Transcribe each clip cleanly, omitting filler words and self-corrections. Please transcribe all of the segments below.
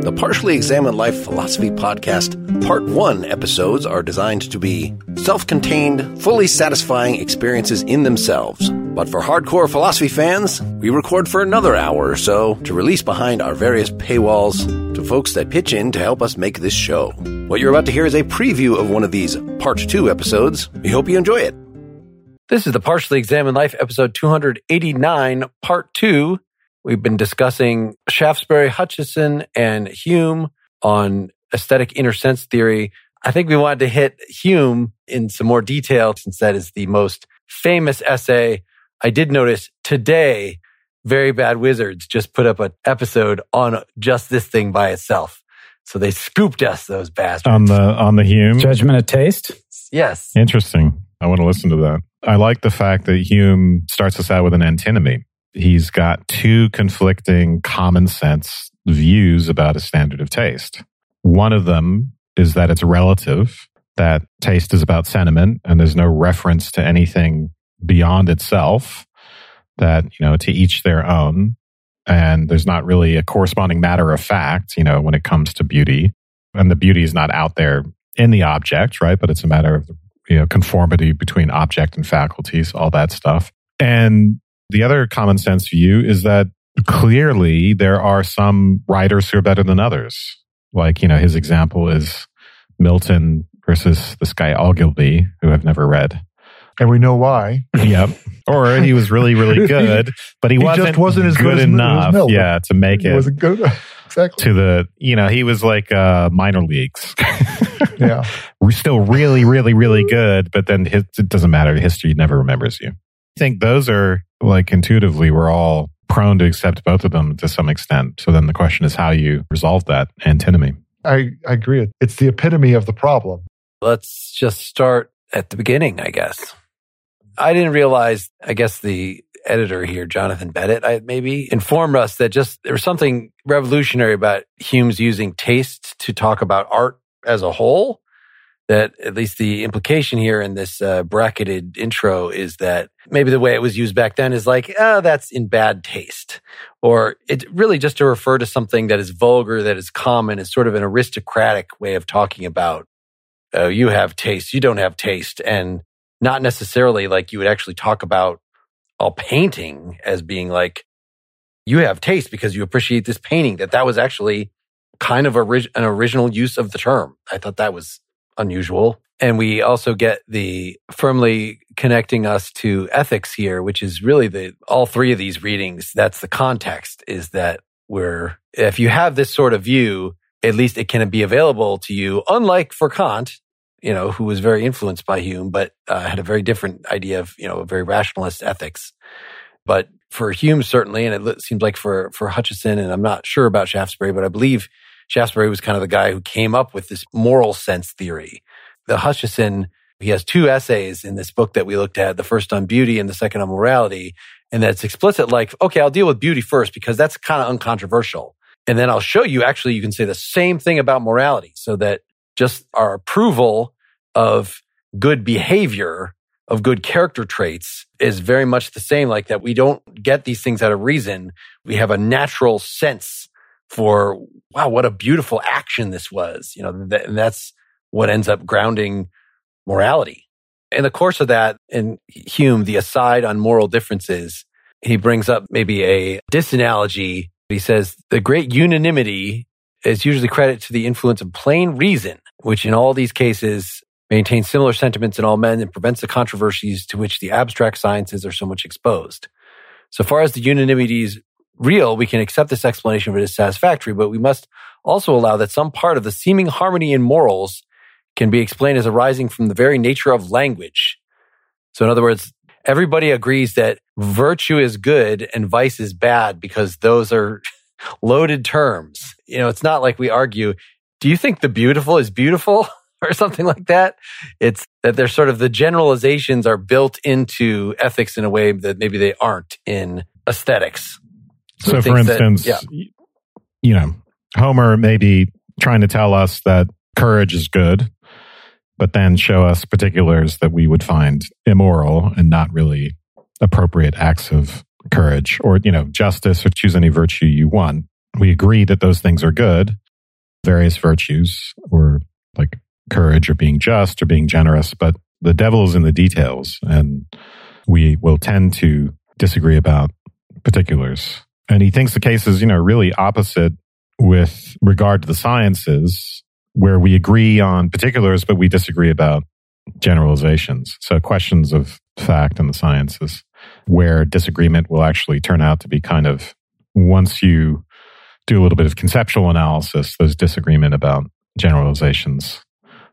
The Partially Examined Life Philosophy Podcast Part 1 episodes are designed to be self-contained, fully satisfying experiences in themselves. But for hardcore philosophy fans, we record for another hour or so to release behind our various paywalls to folks that pitch in to help us make this show. What you're about to hear is a preview of one of these Part 2 episodes. We hope you enjoy it. This is the Partially Examined Life, episode 289, part 2. We've been discussing Shaftesbury, Hutcheson, and Hume on aesthetic inner sense theory. I think we wanted to hit Hume in some more detail since that is the most famous essay. I did notice today, Very Bad Wizards just put up an episode on just this thing by itself. So they scooped us, those bastards. On the Hume? Judgment of Taste? Yes. Interesting. I want to listen to that. I like the fact that Hume starts us out with an antinomy. He's got two conflicting common sense views about a standard of taste. One of them is that it's relative, that taste is about sentiment and there's no reference to anything beyond itself, that, you know, to each their own. And there's not really a corresponding matter of fact, you know, when it comes to beauty. And the beauty is not out there in the object, right? But it's a matter of, you know, conformity between object and faculties, all that stuff. And the other common sense view is that clearly there are some writers who are better than others. Like, you know, his example is Milton versus this guy Ogilby, who I've never read. And we know why. Yep. Or he was really, really good, but he just wasn't as good enough. Yeah, to make it. He wasn't good enough. Exactly. To the, you know, he was like minor leagues. Yeah. We're still really, really, really good, but then it doesn't matter. History never remembers you. I think those are, like, intuitively, we're all prone to accept both of them to some extent. So then the question is how you resolve that antinomy. I agree. It's the epitome of the problem. Let's just start at the beginning, I guess. I didn't realize, I guess the editor here, Jonathan Bennett, maybe informed us that just there was something revolutionary about Hume's using taste to talk about art as a whole. That at least the implication here in this bracketed intro is that maybe the way it was used back then is like, oh, that's in bad taste. Or it really just to refer to something that is vulgar, that is common, is sort of an aristocratic way of talking about, oh, you have taste, you don't have taste. And not necessarily like you would actually talk about a painting as being like, you have taste because you appreciate this painting. That was actually kind of an original use of the term. I thought that was unusual. And we also get the firmly connecting us to ethics here, which is really all three of these readings. That's the context, is that if you have this sort of view, at least it can be available to you, unlike for Kant, you know, who was very influenced by Hume, but had a very different idea of, you know, a very rationalist ethics. But for Hume, certainly, and it seems like for Hutcheson, and I'm not sure about Shaftesbury, but I believe Shaftesbury was kind of the guy who came up with this moral sense theory. The Hutcheson, he has two essays in this book that we looked at, the first on beauty and the second on morality. And that's explicit, like, okay, I'll deal with beauty first because that's kind of uncontroversial. And then I'll show you, actually, you can say the same thing about morality, so that just our approval of good behavior, of good character traits is very much the same, like that we don't get these things out of reason. We have a natural sense for, wow, what a beautiful action this was. You know, and that's what ends up grounding morality. In the course of that, in Hume, the aside on moral differences, he brings up maybe a disanalogy. He says, the great unanimity is usually credited to the influence of plain reason, which in all these cases maintains similar sentiments in all men and prevents the controversies to which the abstract sciences are so much exposed. So far as the unanimity is real, we can accept this explanation if it is satisfactory, but we must also allow that some part of the seeming harmony in morals can be explained as arising from the very nature of language. So in other words, everybody agrees that virtue is good and vice is bad because those are loaded terms. You know, it's not like we argue, do you think the beautiful is beautiful? Or something like that. It's that they're sort of, the generalizations are built into ethics in a way that maybe they aren't in aesthetics. So for instance, that, you know, Homer may be trying to tell us that courage is good, but then show us particulars that we would find immoral and not really appropriate acts of courage, or, you know, justice, or choose any virtue you want. We agree that those things are good, various virtues, or like courage or being just or being generous, but the devil is in the details, and we will tend to disagree about particulars. And he thinks the case is, you know, really opposite with regard to the sciences, where we agree on particulars, but we disagree about generalizations. So questions of fact in the sciences, where disagreement will actually turn out to be kind of, once you do a little bit of conceptual analysis, there's disagreement about generalizations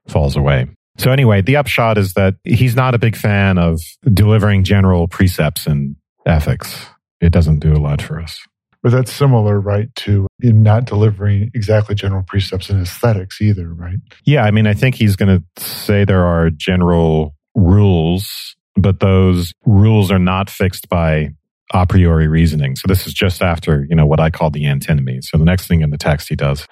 falls away. So anyway, the upshot is that he's not a big fan of delivering general precepts in ethics. It doesn't do a lot for us. But that's similar, right, to him not delivering exactly general precepts in aesthetics either, right? Yeah, I mean, I think he's going to say there are general rules, but those rules are not fixed by a priori reasoning. So this is just after, you know, what I call the antinomy. So the next thing in the text he does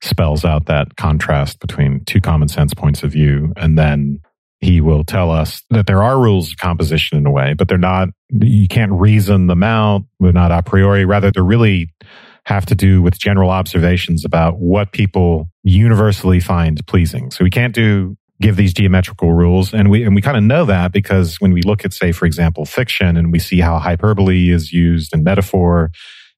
spells out that contrast between two common sense points of view. And then he will tell us that there are rules of composition in a way, but they're not, you can't reason them out. They're not a priori. Rather, they really have to do with general observations about what people universally find pleasing. So we can't give these geometrical rules. And we kind of know that because when we look at, say, for example, fiction, and we see how hyperbole is used and metaphor,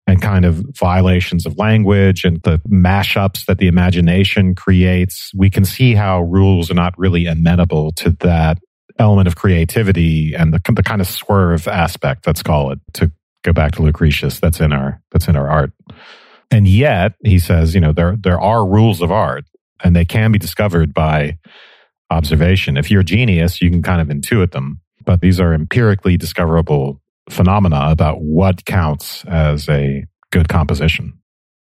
and kind of violations of language and the mashups that the imagination creates, we can see how rules are not really amenable to that element of creativity and the kind of swerve aspect, let's call it, to go back to Lucretius, that's in our art. And yet, he says, you know, there are rules of art, and they can be discovered by observation. If you're a genius, you can kind of intuit them, but these are empirically discoverable phenomena about what counts as a good composition.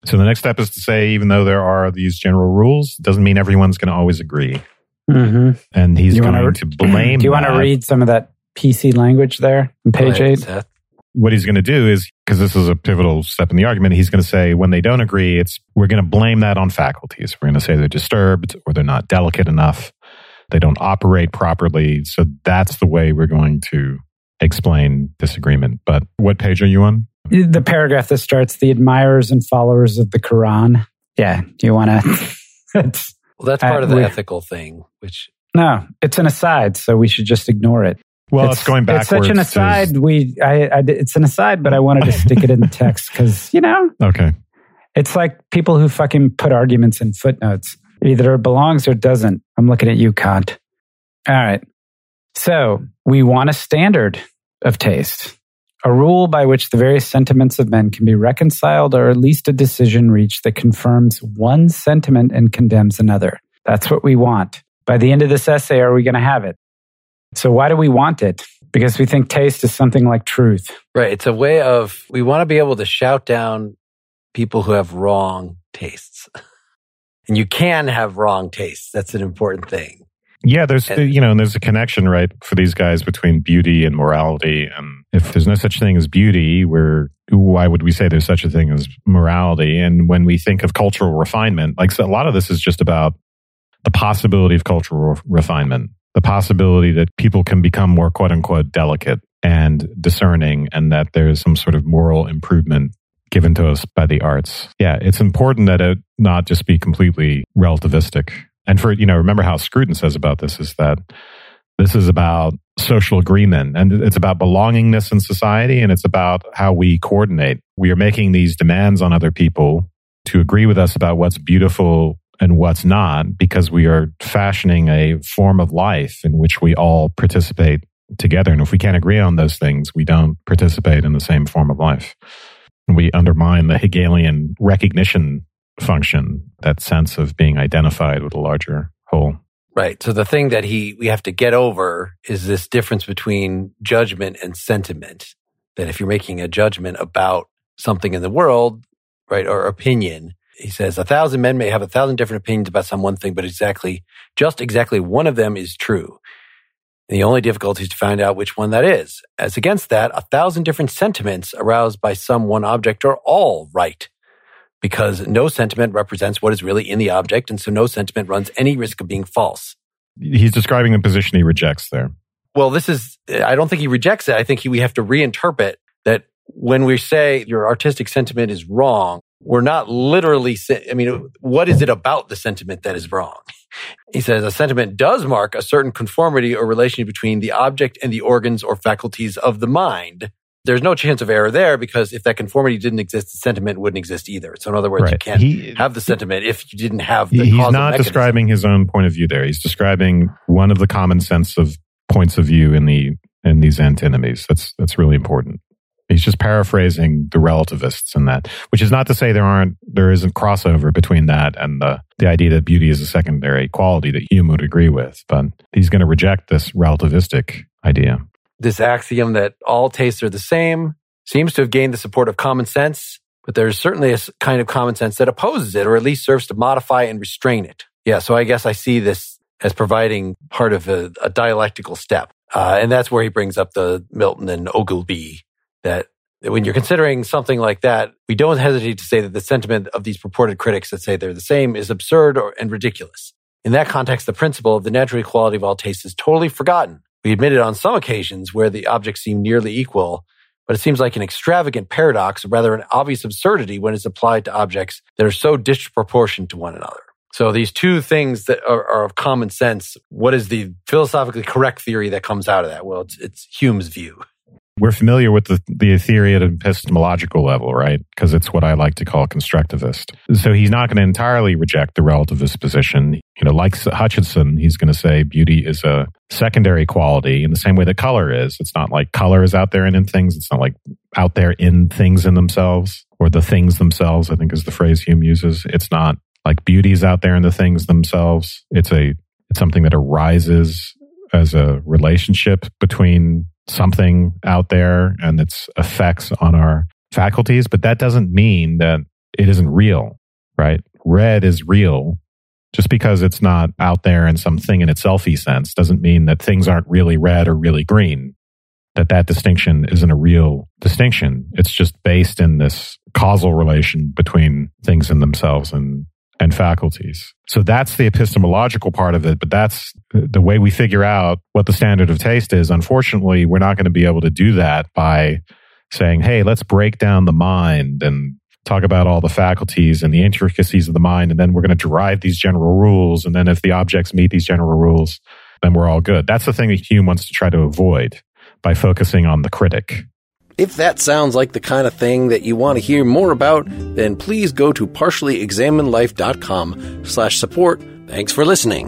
So the next step is to say, even though there are these general rules, it doesn't mean everyone's going to always agree. Mm-hmm. And he's going to blame. Do you want to read some of that PC language there on page 8? Seth. What he's going to do is, because this is a pivotal step in the argument, he's going to say when they don't agree, we're going to blame that on faculties. We're going to say they're disturbed, or they're not delicate enough, they don't operate properly. So that's the way we're going to explain disagreement. But what page are you on? The paragraph that starts, the admirers and followers of the Quran. Yeah. Do you want to? Well, that's part of the ethical thing, which... No, it's an aside, so we should just ignore it. Well, it's going backwards. It's such an aside. It's an aside, but I wanted to stick it in the text because, you know... Okay. It's like people who fucking put arguments in footnotes. Either it belongs or it doesn't. I'm looking at you, Kant. All right. So, we want a standard of taste, a rule by which the various sentiments of men can be reconciled, or at least a decision reached that confirms one sentiment and condemns another. That's what we want. By the end of this essay, are we going to have it? So, why do we want it? Because we think taste is something like truth. Right. It's a way of, we want to be able to shout down people who have wrong tastes. And you can have wrong tastes. That's an important thing. Yeah, there's a connection, right, for these guys between beauty and morality. And if there's no such thing as beauty, why would we say there's such a thing as morality? And when we think of cultural refinement, like, so a lot of this is just about the possibility of cultural refinement, the possibility that people can become more quote unquote delicate and discerning, and that there's some sort of moral improvement given to us by the arts. Yeah, it's important that it not just be completely relativistic. And for, you know, remember how Scruton says about this is that this is about social agreement, and it's about belongingness in society, and it's about how we coordinate. We are making these demands on other people to agree with us about what's beautiful and what's not, because we are fashioning a form of life in which we all participate together. And if we can't agree on those things, we don't participate in the same form of life. And we undermine the Hegelian recognition function, that sense of being identified with a larger whole. Right. So the thing that we have to get over is this difference between judgment and sentiment. That if you're making a judgment about something in the world, right, or opinion, he says 1,000 men may have 1,000 different opinions about some one thing, but exactly one of them is true. And the only difficulty is to find out which one that is. As against that, 1,000 different sentiments aroused by some one object are all right, because no sentiment represents what is really in the object, and so no sentiment runs any risk of being false. He's describing the position he rejects there. Well, I don't think he rejects it. I think we have to reinterpret that when we say your artistic sentiment is wrong, we're not literally saying, I mean, what is it about the sentiment that is wrong? He says, a sentiment does mark a certain conformity or relation between the object and the organs or faculties of the mind. There's no chance of error there, because if that conformity didn't exist, the sentiment wouldn't exist either. So in other words, right, you can't have the sentiment if you didn't have the causal mechanism. He's not describing his own point of view there. He's describing one of the common sense of points of view in these antinomies. That's really important. He's just paraphrasing the relativists in that, which is not to say there isn't crossover between that and the idea that beauty is a secondary quality that Hume would agree with, but he's going to reject this relativistic idea. This axiom that all tastes are the same seems to have gained the support of common sense, but there's certainly a kind of common sense that opposes it, or at least serves to modify and restrain it. Yeah, so I guess I see this as providing part of a dialectical step. And that's where he brings up the Milton and Ogilby, that when you're considering something like that, we don't hesitate to say that the sentiment of these purported critics that say they're the same is absurd and ridiculous. In that context, the principle of the natural equality of all tastes is totally forgotten. We admit it on some occasions where the objects seem nearly equal, but it seems like an extravagant paradox, rather an obvious absurdity when it's applied to objects that are so disproportioned to one another. So these two things that are of common sense, what is the philosophically correct theory that comes out of that? Well, it's Hume's view. We're familiar with the theory at an epistemological level, right? Because it's what I like to call constructivist. So he's not going to entirely reject the relativist position. You know, like Hutcheson, he's going to say beauty is a secondary quality in the same way that color is. It's not like color is out there and in things. It's not like out there in things in themselves, or the things themselves, I think is the phrase Hume uses. It's not like beauty is out there in the things themselves. It's something that arises as a relationship between something out there and its effects on our faculties, but that doesn't mean that it isn't real, right? Red is real. Just because it's not out there in something in its selfie sense doesn't mean that things aren't really red or really green, that distinction isn't a real distinction. It's just based in this causal relation between things in themselves and faculties. So that's the epistemological part of it, but that's the way we figure out what the standard of taste is. Unfortunately, we're not going to be able to do that by saying, hey, let's break down the mind and talk about all the faculties and the intricacies of the mind, and then we're going to derive these general rules, and then if the objects meet these general rules, then we're all good. That's the thing that Hume wants to try to avoid by focusing on the critic. If that sounds like the kind of thing that you want to hear more about, then please go to partiallyexaminedlife.com/support. Thanks for listening.